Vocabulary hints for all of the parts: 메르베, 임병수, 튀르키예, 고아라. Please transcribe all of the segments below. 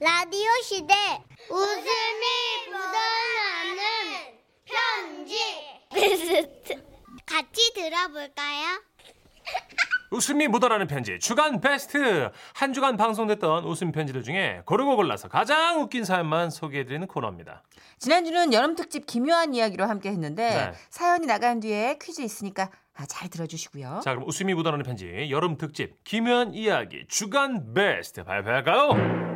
라디오 시대 웃음이 묻어나는 편지 베스트 같이 들어볼까요? 웃음이 묻어나는 편지 주간 베스트 한 주간 방송됐던 웃음 편지들 중에 고르고 골라서 가장 웃긴 사연만 소개해드리는 코너입니다. 지난주는 여름특집 기묘한 이야기로 함께 했는데 네. 사연이 나간 뒤에 퀴즈 있으니까 잘 들어주시고요. 자, 그럼 웃음이 묻어나는 편지 여름특집 기묘한 이야기 주간 베스트 발표할까요?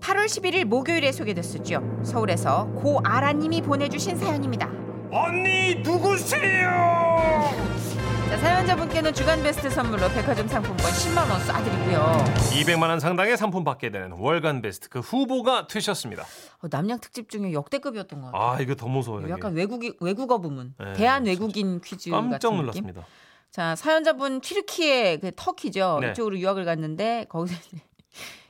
8월 11일 목요일에 소개됐었죠. 서울에서 고아라님이 보내주신 사연입니다. 언니 누구세요? 자, 사연자분께는 주간베스트 선물로 백화점 상품권 10만원 쏴드리고요. 200만원 상당의 상품 받게 되는 월간베스트 그 후보가 되셨습니다. 남양 특집 중에 역대급이었던 것 같아요. 아, 이거 더 무서워요. 약간 외국어 부문. 네, 대한외국인 퀴즈 같은 느낌. 깜짝 놀랐습니다. 자, 사연자분 튀르키예 그 터키죠. 네. 이쪽으로 유학을 갔는데 거기서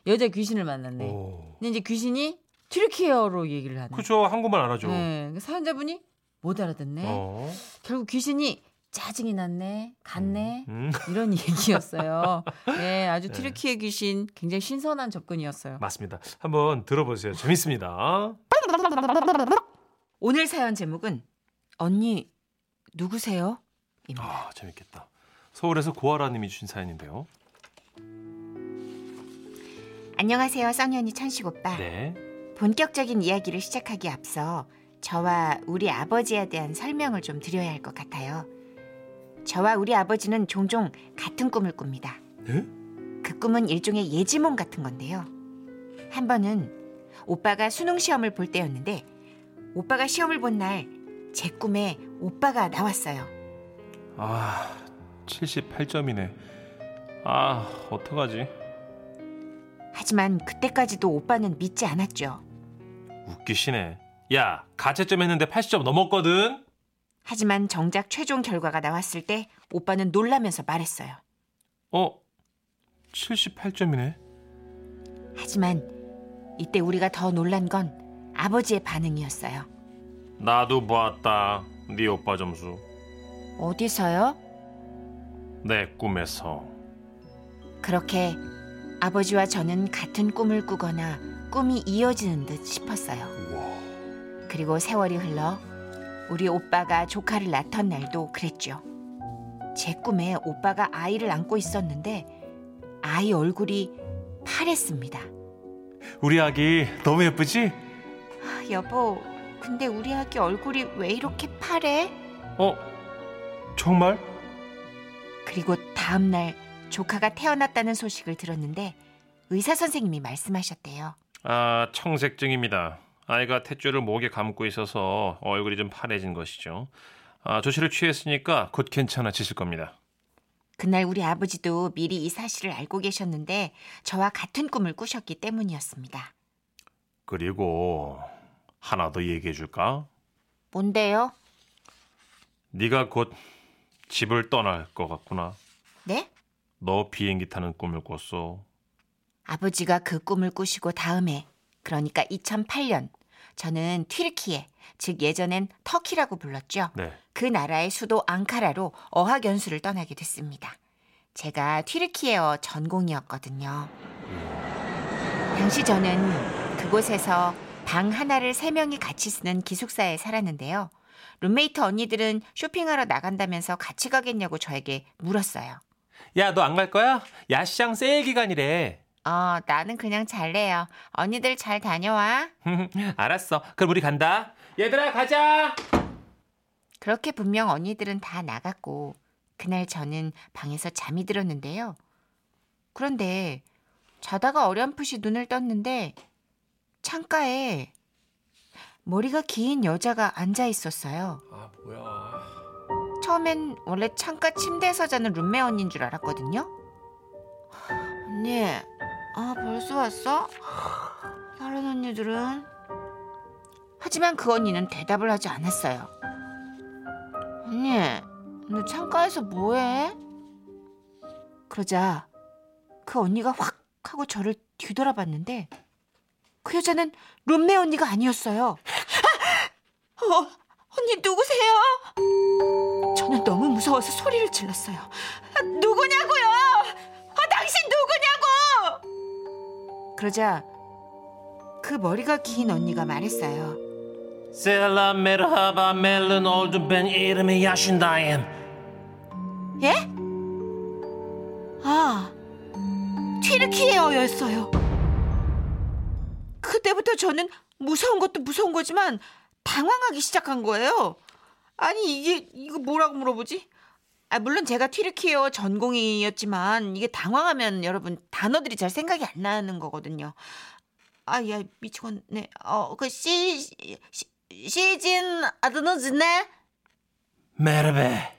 여자 귀신을 만났네. 오. 근데 이제 귀신이 튀르키예어로 얘기를 하네. 그렇죠. 한국말 안 하죠. 네. 사연자분이 못 알아듣네. 어. 결국 귀신이 짜증이 났네. 갔네. 이런 얘기였어요. 네, 아주 튀르키예 네. 귀신 굉장히 신선한 접근이었어요. 맞습니다. 한번 들어보세요. 재밌습니다. 오늘 사연 제목은 언니 누구세요? 입니다. 아, 재밌겠다. 서울에서 고아라 님이 주신 사연인데요. 안녕하세요. 써니언니 천식 오빠. 네. 본격적인 이야기를 시작하기에 앞서 저와 우리 아버지에 대한 설명을 좀 드려야 할 것 같아요. 저와 우리 아버지는 종종 같은 꿈을 꿉니다. 네? 그 꿈은 일종의 예지몽 같은 건데요. 한 번은 오빠가 수능 시험을 볼 때였는데 오빠가 시험을 본 날 제 꿈에 오빠가 나왔어요. 아, 78점이네. 아, 어떡하지? 하지만 그때까지도 오빠는 믿지 않았죠. 웃기시네. 야, 가채점 했는데 80점 넘었거든. 하지만 정작 최종 결과가 나왔을 때 오빠는 놀라면서 말했어요. 78점이네. 하지만 이때 우리가 더 놀란 건 아버지의 반응이었어요. 나도 봤다. 네 오빠 점수. 어디서요? 내 꿈에서. 그렇게 아버지와 저는 같은 꿈을 꾸거나 꿈이 이어지는 듯 싶었어요. 그리고 세월이 흘러 우리 오빠가 조카를 낳던 날도 그랬죠. 제 꿈에 오빠가 아이를 안고 있었는데 아이 얼굴이 파랬습니다. 우리 아기 너무 예쁘지? 아, 여보, 근데 우리 아기 얼굴이 왜 이렇게 파래? 정말? 그리고 다음 날 조카가 태어났다는 소식을 들었는데 의사 선생님이 말씀하셨대요. 아, 청색증입니다. 아이가 탯줄을 목에 감고 있어서 얼굴이 좀 파래진 것이죠. 아, 조치를 취했으니까 곧 괜찮아지실 겁니다. 그날 우리 아버지도 미리 이 사실을 알고 계셨는데 저와 같은 꿈을 꾸셨기 때문이었습니다. 그리고 하나 더 얘기해 줄까? 뭔데요? 네가 곧 집을 떠날 것 같구나. 네? 너 비행기 타는 꿈을 꿨어. 아버지가 그 꿈을 꾸시고 다음에, 그러니까 2008년 저는 튀르키예, 즉 예전엔 터키라고 불렀죠. 네. 그 나라의 수도 앙카라로 어학연수를 떠나게 됐습니다. 제가 튀르키예어 전공이었거든요. 당시 저는 그곳에서 방 하나를 3명이 같이 쓰는 기숙사에 살았는데요. 룸메이트 언니들은 쇼핑하러 나간다면서 같이 가겠냐고 저에게 물었어요. 야, 너 안 갈 거야? 야시장 세일 기간이래. 나는 그냥 잘래요. 언니들 잘 다녀와. 알았어. 그럼 우리 간다. 얘들아, 가자. 그렇게 분명 언니들은 다 나갔고 그날 저는 방에서 잠이 들었는데요. 그런데 자다가 어렴풋이 눈을 떴는데 창가에 머리가 긴 여자가 앉아 있었어요. 아, 뭐야. 처음엔 원래 창가 침대에서 자는 룸메 언니인 줄 알았거든요. 언니, 벌써 왔어? 다른 언니들은? 하지만 그 언니는 대답을 하지 않았어요. 언니, 너 창가에서 뭐해? 그러자 그 언니가 확 하고 저를 뒤돌아봤는데 그 여자는 룸메 언니가 아니었어요. 언니 누구세요? 저는 너무 무서워서 소리를 질렀어요. 누구냐고요? 당신 누구냐고! 그러자 그 머리가 긴 언니가 말했어요. 셀람 메르하바 멜른 올드 벤 이름이 야신다임. 예? 아, 튀르키예어였어요. 그때부터 저는 무서운 것도 무서운 거지만 당황하기 시작한 거예요. 아니 이거 뭐라고 물어보지? 아, 물론 제가 튀르키예어 전공이었지만 이게 당황하면 여러분 단어들이 잘 생각이 안 나는 거거든요. 아야 미치겠네. 그 시진 아드너즈네 메르베.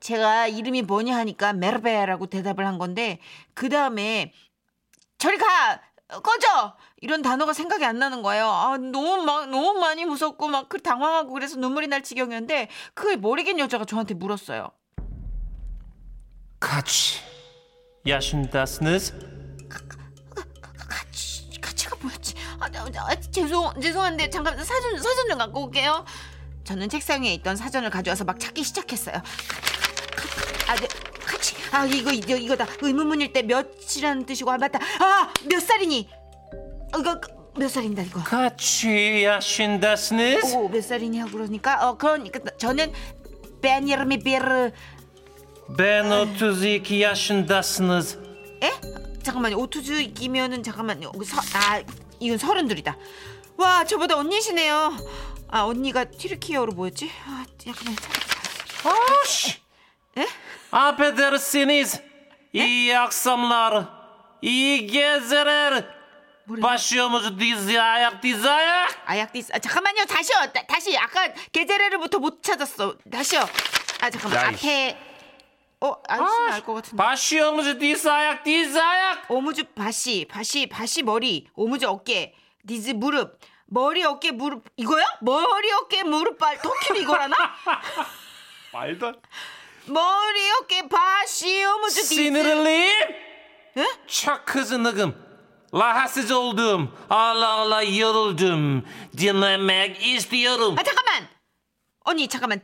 제가 이름이 뭐냐 하니까 메르베라고 대답을 한 건데 그 다음에 저리 가 꺼져 이런 단어가 생각이 안 나는 거예요. 아, 너무 많이 무섭고 막 그 당황하고 그래서 눈물이 날 지경이었는데 그걸 모르겠는 여자가 저한테 물었어요. 같이 야신다스네스. 가치가 뭐였지? 죄송한데 잠깐 사전 좀 갖고 올게요. 저는 책상 위에 있던 사전을 가져와서 막 찾기 시작했어요. 이거다. 의문문일 때 몇이라는 뜻이고, 아 맞다. 아, 몇 살이니? 이거 몇 살인다 이거. 같이 야신다스네. 오, 몇 살이니 하고 그러니까 그러니까 저는 베니르미 베르. 베노투지키 야신다스네. 에? 잠깐만요. 오투즈이면은 잠깐만요. 이건 32이다. 와, 저보다 언니시네요. 아, 언니가 튀르키예어로 뭐였지? 아, 잠깐만. 아씨. 에? 아페데르시니스 이 악삼라르 이 게제레르 바시오무즈 디즈 아약디자야 아약디스. 아, 잠깐만요. 다시 아까 게제레르부터 못 찾았어. 다시요. 아, 잠깐만. 앞에 아저씨는 알 것 같은데. 바시 오무즈 디사약 디사약. 오무즈 바시 머리, 오무즈 어깨, 디즈 무릎, 머리 어깨 무릎 이거야? 머리 어깨 무릎 발 토끼 이거라나? 말도. 머리 어깨 바시 오무즈 디즈. 시느를림? 응? 차크즈 느금. 라하스 졸듬, 알라라 여름, 디네맥 이스트 여름. 아 잠깐만. 언니 잠깐만.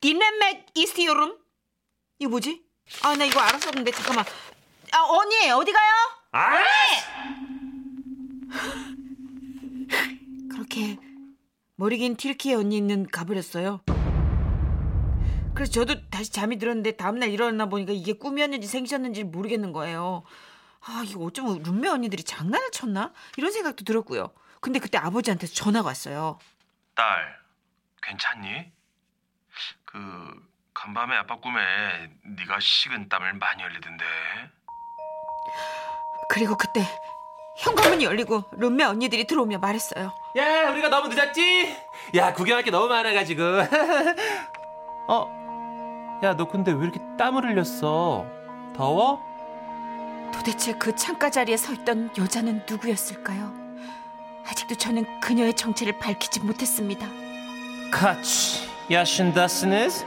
디네맥 이스트 여름? 이거 뭐지? 아, 나 이거 알았었는데 잠깐만. 아, 언니 어디 가요? 아니! 그렇게 머리 긴 튀르키예 언니는 가버렸어요. 그래서 저도 다시 잠이 들었는데 다음날 일어나 보니까 이게 꿈이었는지 생시였는지 모르겠는 거예요. 아, 이거 어쩌면 룸메 언니들이 장난을 쳤나? 이런 생각도 들었고요. 근데 그때 아버지한테 전화가 왔어요. 딸, 괜찮니? 간밤에 아빠 꿈에 네가 식은 땀을 많이 흘리던데. 그리고 그때 현관문이 열리고 룸메 언니들이 들어오며 말했어요. 야, 우리가 너무 늦었지? 야, 구경할 게 너무 많아가지고. 야, 너 근데 왜 이렇게 땀을 흘렸어? 더워? 도대체 그 창가 자리에 서 있던 여자는 누구였을까요? 아직도 저는 그녀의 정체를 밝히지 못했습니다. 같이 야신다스네스.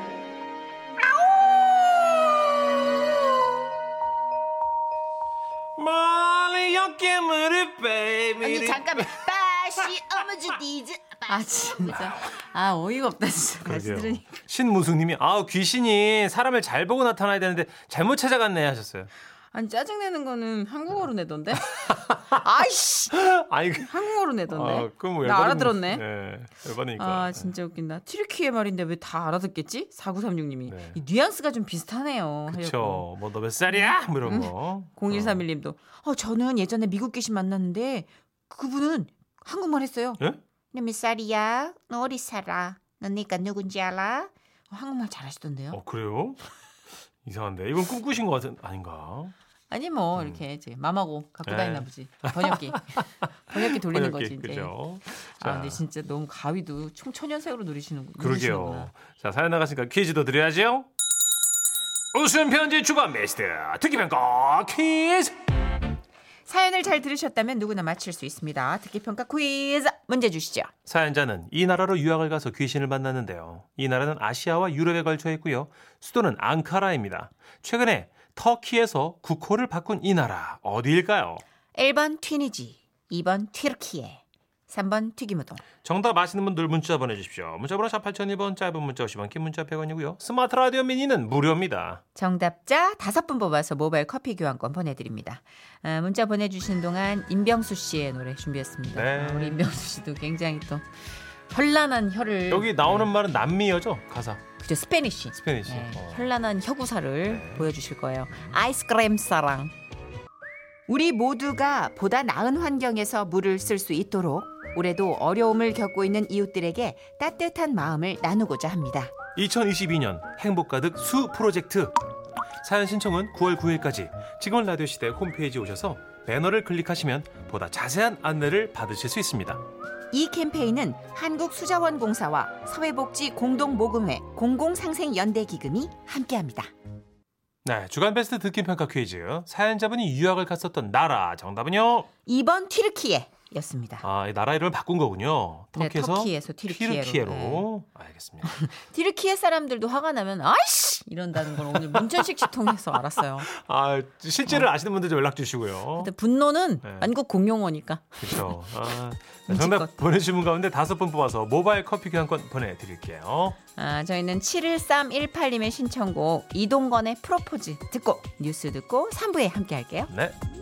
언니 잠깐만. 빠시 어머주 디즈. 아 진짜. 아, 어이가 없다 진짜. 다시 들으니까. 신무숙님이 귀신이 사람을 잘 보고 나타나야 되는데 잘못 찾아갔네 하셨어요. 아니 짜증내는 거는 한국어로 내던데. 아이씨. 한국어로 내던데. 아, 그럼 뭐 나 알아들었네. 열받으니까. 아 진짜 웃긴다. 튀르키예 말인데 왜 다 알아듣겠지? 4936님이 이 뉘앙스가 좀 비슷하네요. 그렇죠. 뭐 너 몇 살이야? 뭐 이런 거. 0131님도 저는 예전에 미국 귀신 만났는데 그분은 한국말 했어요. 예? 너 몇 살이야? 너 어디 살아? 너네가 누군지 알아? 한국말 잘하시던데요. 그래요? 이상한데 이건 꿈꾸신 것 같은 아닌가? 아니 뭐 이렇게 이제 맘하고 갖고 다니나 보지. 번역기 돌리는 거지 이제. 그렇죠. 아 근데 진짜 너무 가위도 총천연색으로 누리시는구나. 그러게요. 자, 사연 나가시니까 퀴즈도 드려야죠. 웃음 편지 주간 베스트 특기평가 퀴즈. 사연을 잘 들으셨다면 누구나 맞힐 수 있습니다. 듣기평가 퀴즈 문제 주시죠. 사연자는 이 나라로 유학을 가서 귀신을 만났는데요. 이 나라는 아시아와 유럽에 걸쳐 있고요. 수도는 앙카라입니다. 최근에 터키에서 국호를 바꾼 이 나라 어디일까요? 1번 튀니지, 2번 튀르키예, 3번 튀김우동. 정답 아시는 분들 문자 보내주십시오. 문자번호 샵 8001번, 짧은 문자 50원, 긴 문자 100원이고요. 스마트 라디오 미니는 무료입니다. 정답자 5분 뽑아서 모바일 커피 교환권 보내드립니다. 문자 보내주신 동안 임병수 씨의 노래 준비했습니다. 네. 우리 임병수 씨도 굉장히 또 현란한 혀를. 여기 나오는 말은 남미어죠? 가사. 그죠. 스페니쉬. 네. 현란한 혀구사를 보여주실 거예요. 아이스크림 사랑. 우리 모두가 보다 나은 환경에서 물을 쓸 수 있도록 올해도 어려움을 겪고 있는 이웃들에게 따뜻한 마음을 나누고자 합니다. 2022년 행복가득 수 프로젝트. 사연 신청은 9월 9일까지 지금 라디오 시대 홈페이지 오셔서 배너를 클릭하시면 보다 자세한 안내를 받으실 수 있습니다. 이 캠페인은 한국수자원공사와 사회복지공동모금회 공공상생연대기금이 함께합니다. 네, 주간 베스트 듣기 평가 퀴즈. 사연자분이 유학을 갔었던 나라 정답은요? 2번 튀르키예였습니다. 아, 이 나라 이름을 바꾼 거군요. 터키에서 튀르키예로. 네. 알겠습니다. 튀르키예 사람들도 화가 나면 아이씨 이런다는 걸 오늘 문천식 씨 통해서 알았어요. 아, 실제를 아시는 분들 좀 연락 주시고요. 근데 분노는 만국 공용어니까. 그렇죠. 아, 정답 보내주신 분 가운데 5분 뽑아서 모바일 커피 교환권 보내드릴게요. 아, 저희는 71318님의 신청곡 이동건의 프로포즈 듣고 뉴스 듣고 3부에 함께할게요. 네.